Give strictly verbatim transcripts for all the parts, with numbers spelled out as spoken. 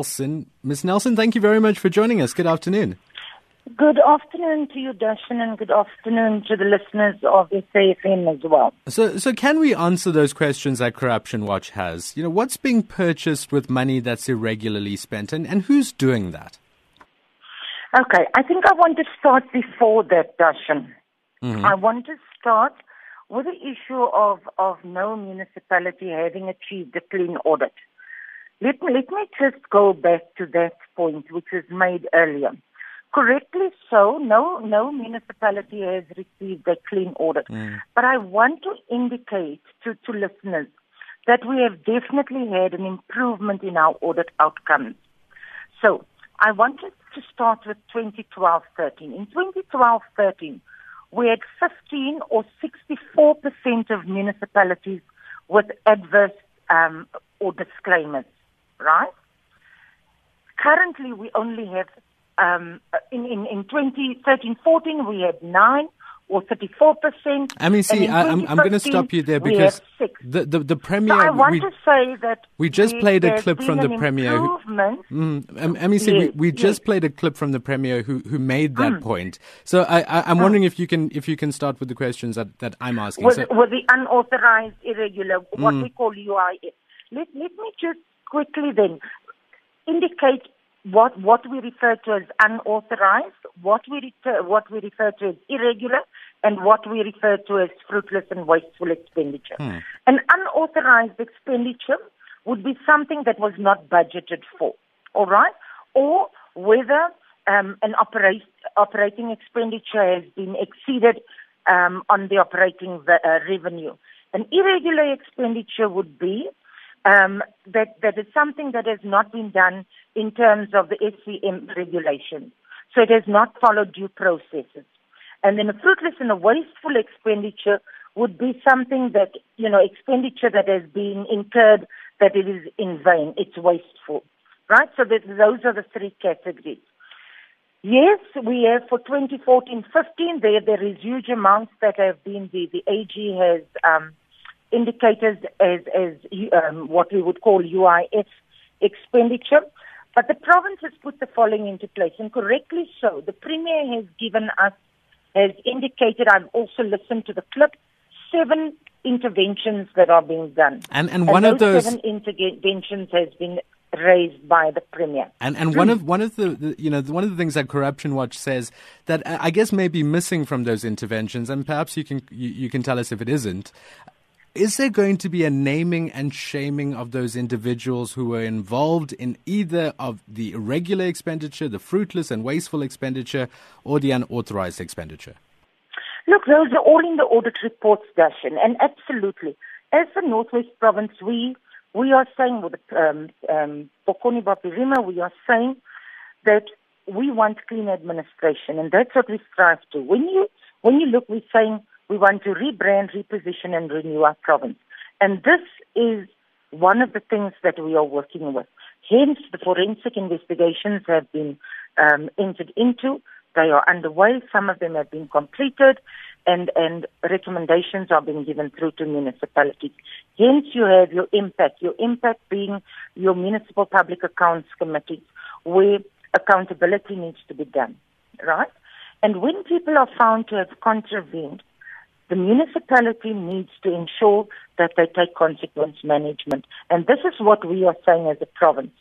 Nelson. Miz Nelson, thank you very much for joining us. Good afternoon. Good afternoon to you, Dhashen, and good afternoon to the listeners of S A F M as well. So, so can we answer those questions that Corruption Watch has? You know, what's being purchased with money that's irregularly spent, and, and who's doing that? Okay, I think I want to start before that, Dhashen. Mm-hmm. I want to start with the issue of, of no municipality having achieved a clean audit. Let me, let me just go back to that point which was made earlier. Correctly so, no no municipality has received a clean audit. Mm. But I want to indicate to, to listeners that we have definitely had an improvement in our audit outcomes. So I wanted to start with twenty twelve thirteen. In twenty twelve thirteen, we had fifteen or sixty-four percent of municipalities with adverse um, or disclaimers, right? Currently, we only have Um, in, in, in twenty thirteen fourteen, we had nine or thirty-four percent. I mean, see, I, I'm, I'm going to stop you there because the, the, the Premier... So I want we, to say that... We just we, played a clip from the Premier... Who, mm, I mean, see, yes, we, we just yes. played a clip from the Premier who, who made that mm. point. So I, I, I'm mm. wondering if you can if you can start with the questions that, that I'm asking. With, so, with the unauthorized, irregular, what mm. we call U I F. Let, let me just quickly then indicate What what we refer to as unauthorized, what we refer, what we refer to as irregular, and what we refer to as fruitless and wasteful expenditure. Hmm. An unauthorized expenditure would be something that was not budgeted for, all right? Or whether um, an operate, operating expenditure has been exceeded um, on the operating the, uh, revenue. An irregular expenditure would be Um, that, that is something that has not been done in terms of the S A F M regulations. So it has not followed due processes. And then a fruitless and a wasteful expenditure would be something that, you know, expenditure that has been incurred, that it is in vain. It's wasteful, right? So that, those are the three categories. Yes, we have for twenty fourteen fifteen, there, there is huge amounts that have been, the, the A G has... Um, indicators as, as um, what we would call U I F expenditure. But the province has put the following into place, and correctly so. The Premier has given us, has indicated, I've also listened to the clip, seven interventions that are being done. And, and, and one those of those... seven interventions has been raised by the Premier. And and one of one of the, the you know one of the things that Corruption Watch says that I guess may be missing from those interventions, and perhaps you can you, you can tell us if it isn't, is there going to be a naming and shaming of those individuals who were involved in either of the irregular expenditure, the fruitless and wasteful expenditure, or the unauthorized expenditure? Look, those are all in the audit reports, Dhashen, and absolutely. As the North West Province, we we are saying, with um, um, Bokoni Bapirima, we are saying that we want clean administration, and that's what we strive to. When you when you look, we're saying, we want to rebrand, reposition, and renew our province. And this is one of the things that we are working with. Hence, the forensic investigations have been um, entered into. They are underway. Some of them have been completed, and, and recommendations are being given through to municipalities. Hence, you have your impact, your impact being your municipal public accounts committees, where accountability needs to be done, right? And when people are found to have contravened, the municipality needs to ensure that they take consequence management. And this is what we are saying as a province.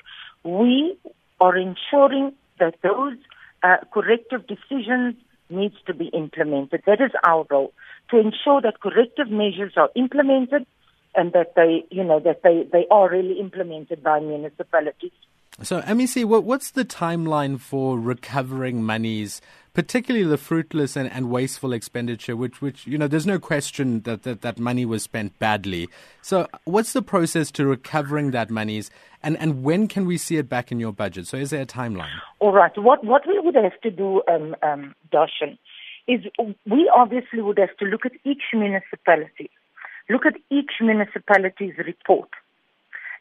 We are ensuring that those uh, corrective decisions needs to be implemented. That is our role, to ensure that corrective measures are implemented and that they, you know, that they, they are really implemented by municipalities. So, M E C, what, what's the timeline for recovering monies, particularly the fruitless and, and wasteful expenditure, which, which you know, there's no question that, that that money was spent badly. So what's the process to recovering that monies, and, and when can we see it back in your budget? So is there a timeline? All right. What what we would have to do, um, um, Dhashen, is we obviously would have to look at each municipality, look at each municipality's report,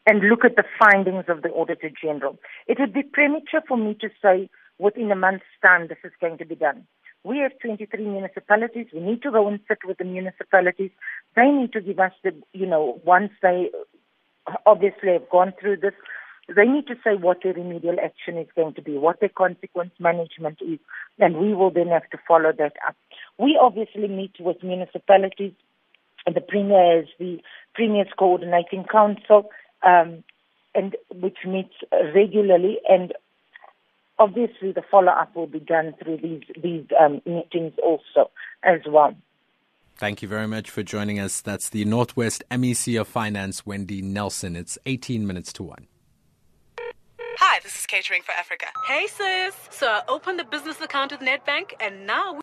and look at the findings of the Auditor General. It would be premature for me to say within a month's time this is going to be done. We have twenty-three municipalities. We need to go and sit with the municipalities. They need to give us the, you know, once they obviously have gone through this, They need to say what their remedial action is going to be, what their consequence management is, and we will then have to follow that up. We obviously meet with municipalities, and the Premier is the Premier's Coordinating Council, um, and which meets regularly, and obviously the follow-up will be done through these, these um, meetings also as well. Thank you very much for joining us. That's the North West M E C of Finance, Wendy Nelson. It's eighteen minutes to one. Hi, this is Catering for Africa. Hey, sis. So I opened a business account with Netbank, and now we